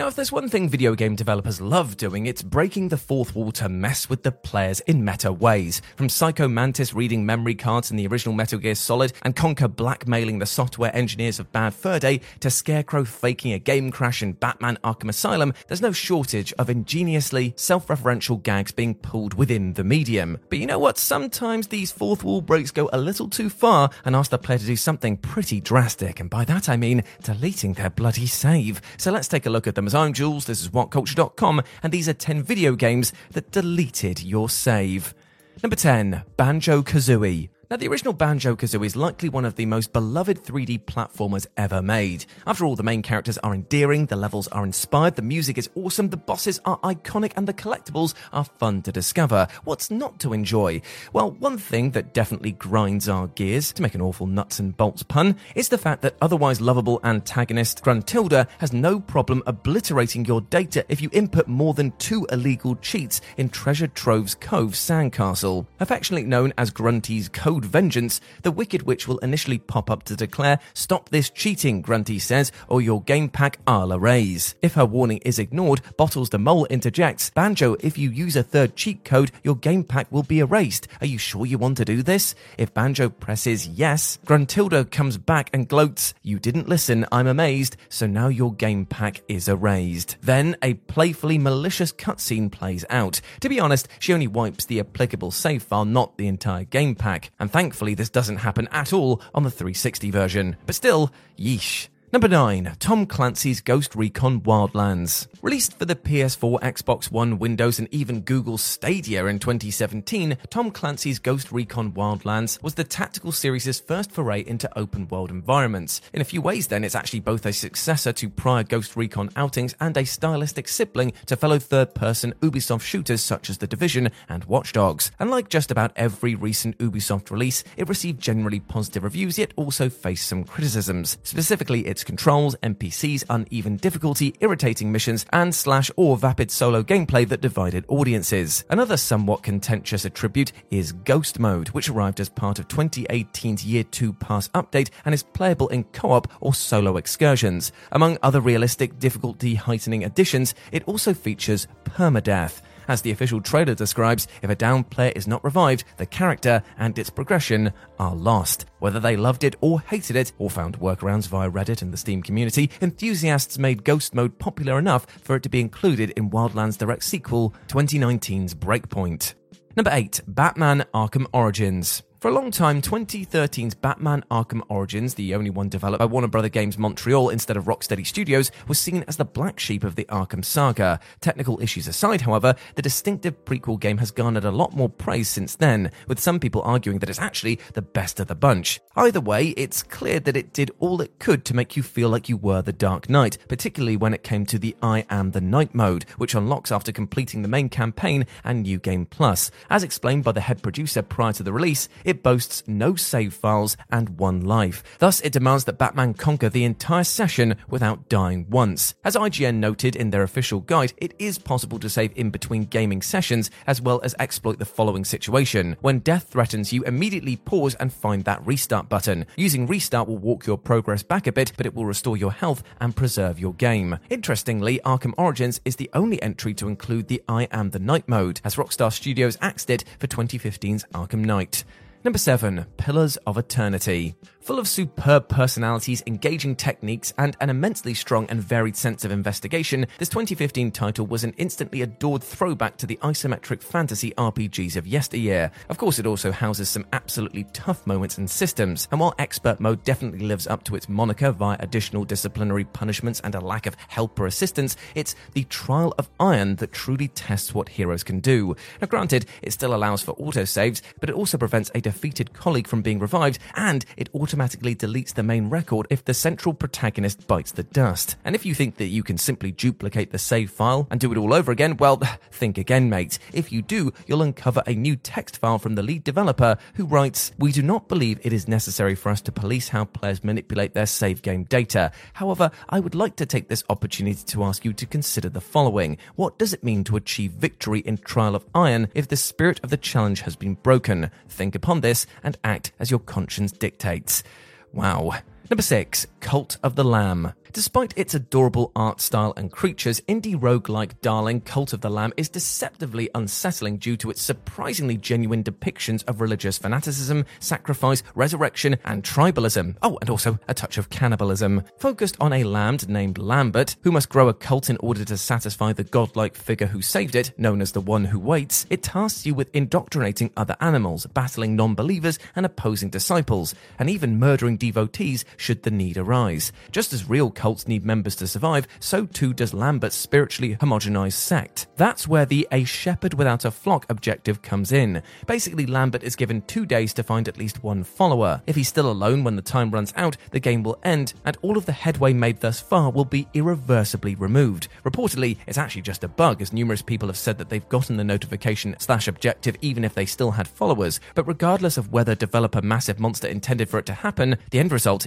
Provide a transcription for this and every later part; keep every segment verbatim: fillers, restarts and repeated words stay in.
Now, if there's one thing video game developers love doing, it's breaking the fourth wall to mess with the players in meta ways. From Psycho Mantis reading memory cards in the original Metal Gear Solid and Conker blackmailing the software engineers of Bad Fur Day to Scarecrow faking a game crash in Batman Arkham Asylum, there's no shortage of ingeniously self-referential gags being pulled within the medium. But you know what? Sometimes these fourth wall breaks go a little too far and ask the player to do something pretty drastic. And by that I mean deleting their bloody save. So let's take a look at them. I'm Jules, this is What Culture dot com, and these are ten video games that deleted your save. Number ten, Banjo-Kazooie. Now, the original Banjo-Kazooie is likely one of the most beloved three D platformers ever made. After all, the main characters are endearing, the levels are inspired, the music is awesome, the bosses are iconic, and the collectibles are fun to discover. What's not to enjoy? Well, one thing that definitely grinds our gears, to make an awful nuts and bolts pun, is the fact that otherwise lovable antagonist Gruntilda has no problem obliterating your data if you input more than two illegal cheats in Treasure Trove's Cove Sandcastle. Affectionately known as Grunty's Cove Vengeance, the Wicked Witch will initially pop up to declare, "Stop this cheating," Grunty says, "or your game pack I'll erase." If her warning is ignored, Bottles the Mole interjects, "Banjo, if you use a third cheat code, your game pack will be erased. Are you sure you want to do this?" If Banjo presses yes, Gruntilda comes back and gloats, "You didn't listen, I'm amazed, so now your game pack is erased." Then a playfully malicious cutscene plays out. To be honest, she only wipes the applicable save file, not the entire game pack. And thankfully, this doesn't happen at all on the three sixty version. But still, yeesh. Number nine, Tom Clancy's Ghost Recon Wildlands. Released for the P S four, Xbox One, Windows, and even Google Stadia in twenty seventeen, Tom Clancy's Ghost Recon Wildlands was the tactical series' first foray into open-world environments. In a few ways, then, it's actually both a successor to prior Ghost Recon outings and a stylistic sibling to fellow third-person Ubisoft shooters such as The Division and Watchdogs. And like just about every recent Ubisoft release, it received generally positive reviews, yet also faced some criticisms. Specifically, it controls, N P Cs, uneven difficulty, irritating missions, and slash or vapid solo gameplay that divided audiences. Another somewhat contentious attribute is Ghost Mode, which arrived as part of twenty eighteen's Year two Pass update and is playable in co-op or solo excursions. Among other realistic difficulty-heightening additions, it also features permadeath. As the official trailer describes, if a downed player is not revived, the character and its progression are lost. Whether they loved it or hated it, or found workarounds via Reddit and the Steam community, enthusiasts made Ghost Mode popular enough for it to be included in Wildlands' direct sequel, twenty nineteen's Breakpoint. Number eight, Batman Arkham Origins. For a long time, twenty thirteen's Batman Arkham Origins, the only one developed by Warner Bros. Games Montreal instead of Rocksteady Studios, was seen as the black sheep of the Arkham saga. Technical issues aside, however, the distinctive prequel game has garnered a lot more praise since then, with some people arguing that it's actually the best of the bunch. Either way, it's clear that it did all it could to make you feel like you were the Dark Knight, particularly when it came to the I Am The Night mode, which unlocks after completing the main campaign and New Game Plus. As explained by the head producer prior to the release, it boasts no save files and one life. Thus, it demands that Batman conquer the entire session without dying once. As I G N noted in their official guide, it is possible to save in between gaming sessions as well as exploit the following situation. When death threatens you, immediately pause and find that restart button. Using restart will walk your progress back a bit, but it will restore your health and preserve your game. Interestingly, Arkham Origins is the only entry to include the I Am The Night mode, as Rockstar Studios axed it for twenty fifteen's Arkham Knight. Number seven, Pillars of Eternity. Full of superb personalities, engaging techniques, and an immensely strong and varied sense of investigation, this twenty fifteen title was an instantly adored throwback to the isometric fantasy R P Gs of yesteryear. Of course, it also houses some absolutely tough moments and systems, and while Expert Mode definitely lives up to its moniker via additional disciplinary punishments and a lack of help or assistance, it's the Trial of Iron that truly tests what heroes can do. Now granted, it still allows for autosaves, but it also prevents a defeated colleague from being revived, and it automatically deletes the main record if the central protagonist bites the dust. And if you think that you can simply duplicate the save file and do it all over again, well, think again, mate. If you do, you'll uncover a new text file from the lead developer who writes, "We do not believe it is necessary for us to police how players manipulate their save game data. However, I would like to take this opportunity to ask you to consider the following. What does it mean to achieve victory in Trial of Iron if the spirit of the challenge has been broken? Think upon this and act as your conscience dictates." Wow. Number six, Cult of the Lamb. Despite its adorable art style and creatures, indie roguelike darling Cult of the Lamb is deceptively unsettling due to its surprisingly genuine depictions of religious fanaticism, sacrifice, resurrection, and tribalism. Oh, and also a touch of cannibalism. Focused on a lamb named Lambert, who must grow a cult in order to satisfy the godlike figure who saved it, known as the One Who Waits, it tasks you with indoctrinating other animals, battling non-believers and opposing disciples, and even murdering devotees should the need arise. Just as real cults need members to survive, so too does Lambert's spiritually homogenized sect. That's where the A Shepherd Without a Flock objective comes in. Basically, Lambert is given two days to find at least one follower. If he's still alone when the time runs out, the game will end, and all of the headway made thus far will be irreversibly removed. Reportedly, it's actually just a bug, as numerous people have said that they've gotten the notification slash objective even if they still had followers. But regardless of whether developer Massive Monster intended for it to happen, the end result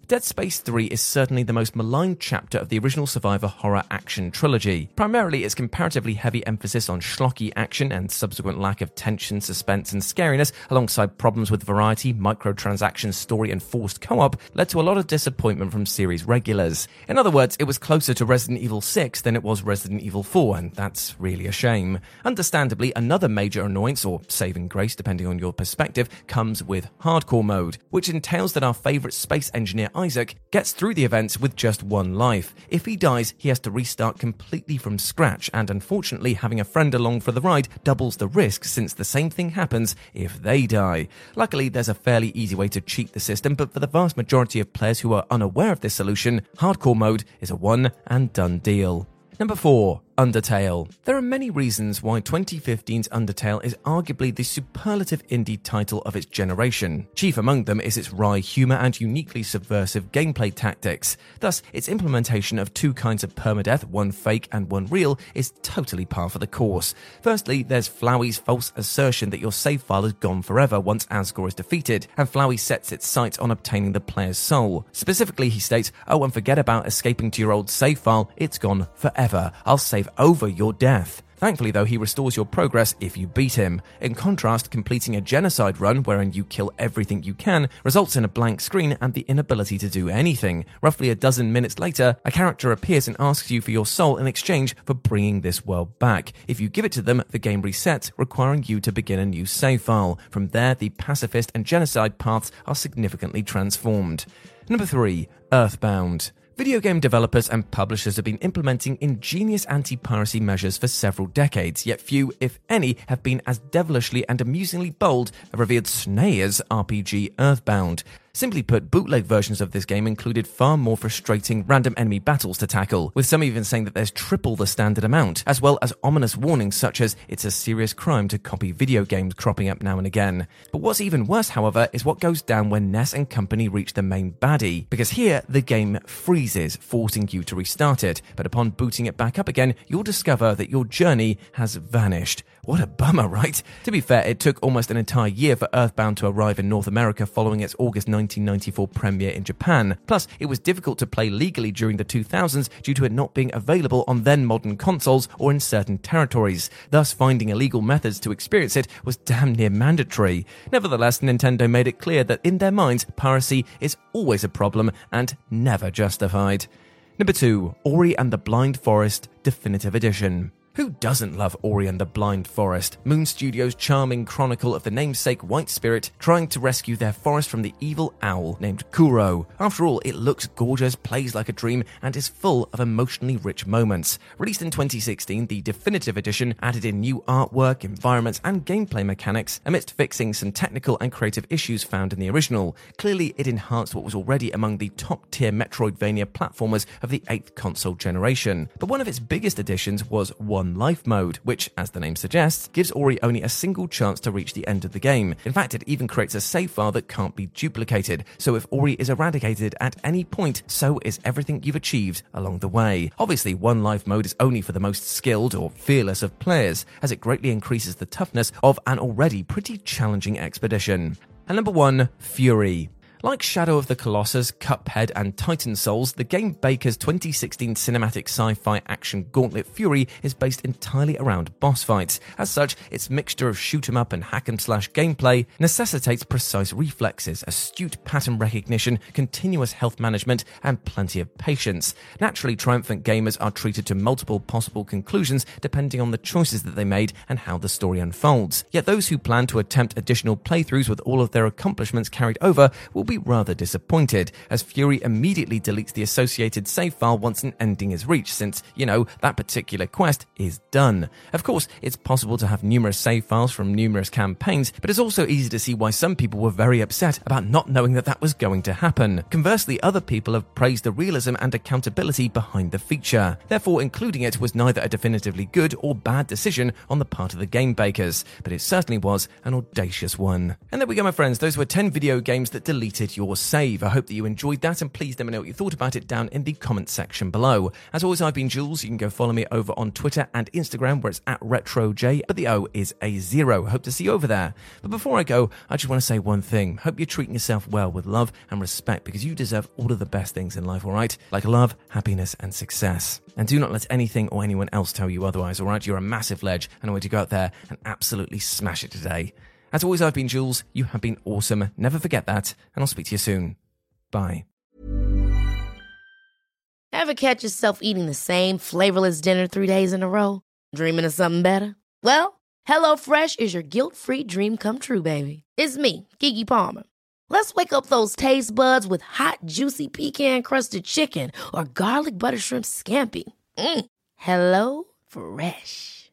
Dead Space three is certainly the most maligned chapter of the original Survivor horror action trilogy. Primarily, its comparatively heavy emphasis on schlocky action and subsequent lack of tension, suspense, and scariness, alongside problems with variety, microtransactions, story, and forced co-op, led to a lot of disappointment from series regulars. In other words, it was closer to Resident Evil six than it was Resident Evil four, and that's really a shame. Understandably, another major annoyance, or saving grace depending on your perspective, comes with Hardcore Mode, which entails that our favourite space engineer Isaac gets through the events with just one life. If he dies, he has to restart completely from scratch, and unfortunately, having a friend along for the ride doubles the risk since the same thing happens if they die. Luckily, there's a fairly easy way to cheat the system, but for the vast majority of players who are unaware of this solution, Hardcore Mode is a one and done deal. Number four, Undertale. There are many reasons why twenty fifteen's Undertale is arguably the superlative indie title of its generation. Chief among them is its wry humor and uniquely subversive gameplay tactics. Thus, its implementation of two kinds of permadeath, one fake and one real, is totally par for the course. Firstly, there's Flowey's false assertion that your save file is gone forever once Asgore is defeated, and Flowey sets its sights on obtaining the player's soul. Specifically, he states, "Oh, and forget about escaping to your old save file, it's gone forever. I'll save over your death." Thankfully, though, he restores your progress if you beat him. In contrast, completing a genocide run, wherein you kill everything you can, results in a blank screen and the inability to do anything. Roughly a dozen minutes later, a character appears and asks you for your soul in exchange for bringing this world back. If you give it to them, the game resets, requiring you to begin a new save file. From there, the pacifist and genocide paths are significantly transformed. Number three, EarthBound. Video game developers and publishers have been implementing ingenious anti-piracy measures for several decades, yet few, if any, have been as devilishly and amusingly bold as revered Snare's R P G EarthBound. Simply put, bootleg versions of this game included far more frustrating random enemy battles to tackle, with some even saying that there's triple the standard amount, as well as ominous warnings such as "it's a serious crime to copy video games" cropping up now and again. But what's even worse, however, is what goes down when Ness and company reach the main baddie, because here the game freezes, forcing you to restart it, but upon booting it back up again, you'll discover that your journey has vanished. What a bummer, right? To be fair, it took almost an entire year for EarthBound to arrive in North America following its August ninth nineteen ninety-four premiere in Japan. Plus, it was difficult to play legally during the two thousands due to it not being available on then modern consoles or in certain territories. Thus, finding illegal methods to experience it was damn near mandatory. Nevertheless, Nintendo made it clear that in their minds, piracy is always a problem and never justified. Number two, Ori and the Blind Forest Definitive Edition. Who doesn't love Ori and the Blind Forest? Moon Studios' charming chronicle of the namesake white spirit trying to rescue their forest from the evil owl named Kuro. After all, it looks gorgeous, plays like a dream, and is full of emotionally rich moments. Released in twenty sixteen, the definitive edition added in new artwork, environments, and gameplay mechanics amidst fixing some technical and creative issues found in the original. Clearly, it enhanced what was already among the top-tier Metroidvania platformers of the eighth console generation. But one of its biggest additions was One One Life Mode, which, as the name suggests, gives Ori only a single chance to reach the end of the game. In fact, it even creates a save file that can't be duplicated, so if Ori is eradicated at any point, so is everything you've achieved along the way. Obviously, One Life Mode is only for the most skilled or fearless of players, as it greatly increases the toughness of an already pretty challenging expedition. And number one, Furi. Like Shadow of the Colossus, Cuphead, and Titan Souls, the game Baker's twenty sixteen cinematic sci-fi action gauntlet Furi is based entirely around boss fights. As such, its mixture of shoot-em-up and hack-em-slash gameplay necessitates precise reflexes, astute pattern recognition, continuous health management, and plenty of patience. Naturally, triumphant gamers are treated to multiple possible conclusions depending on the choices that they made and how the story unfolds. Yet those who plan to attempt additional playthroughs with all of their accomplishments carried over will be be rather disappointed, as Furi immediately deletes the associated save file once an ending is reached, since, you know, that particular quest is done. Of course, it's possible to have numerous save files from numerous campaigns, but it's also easy to see why some people were very upset about not knowing that that was going to happen. Conversely, other people have praised the realism and accountability behind the feature. Therefore, including it was neither a definitively good or bad decision on the part of the game makers, but it certainly was an audacious one. And there we go, my friends, those were ten video games that deleted your save. I hope that you enjoyed that, and please let me know what you thought about it down in the comments section below. As always, I've been Jules. You can go follow me over on Twitter and Instagram, where it's at RetroJ, but the O is a zero. Hope to see you over there. But before I go, I just want to say one thing. Hope you're treating yourself well with love and respect, because you deserve all of the best things in life, alright? Like love, happiness, and success. And do not let anything or anyone else tell you otherwise, alright? You're a massive ledge, and I want you to go out there and absolutely smash it today. As always, I've been Jules. You have been awesome. Never forget that. And I'll speak to you soon. Bye. Ever catch yourself eating the same flavorless dinner three days in a row? Dreaming of something better? Well, HelloFresh is your guilt-free dream come true, baby. It's me, Keke Palmer. Let's wake up those taste buds with hot, juicy pecan-crusted chicken or garlic butter shrimp scampi. Mm. Hello Fresh.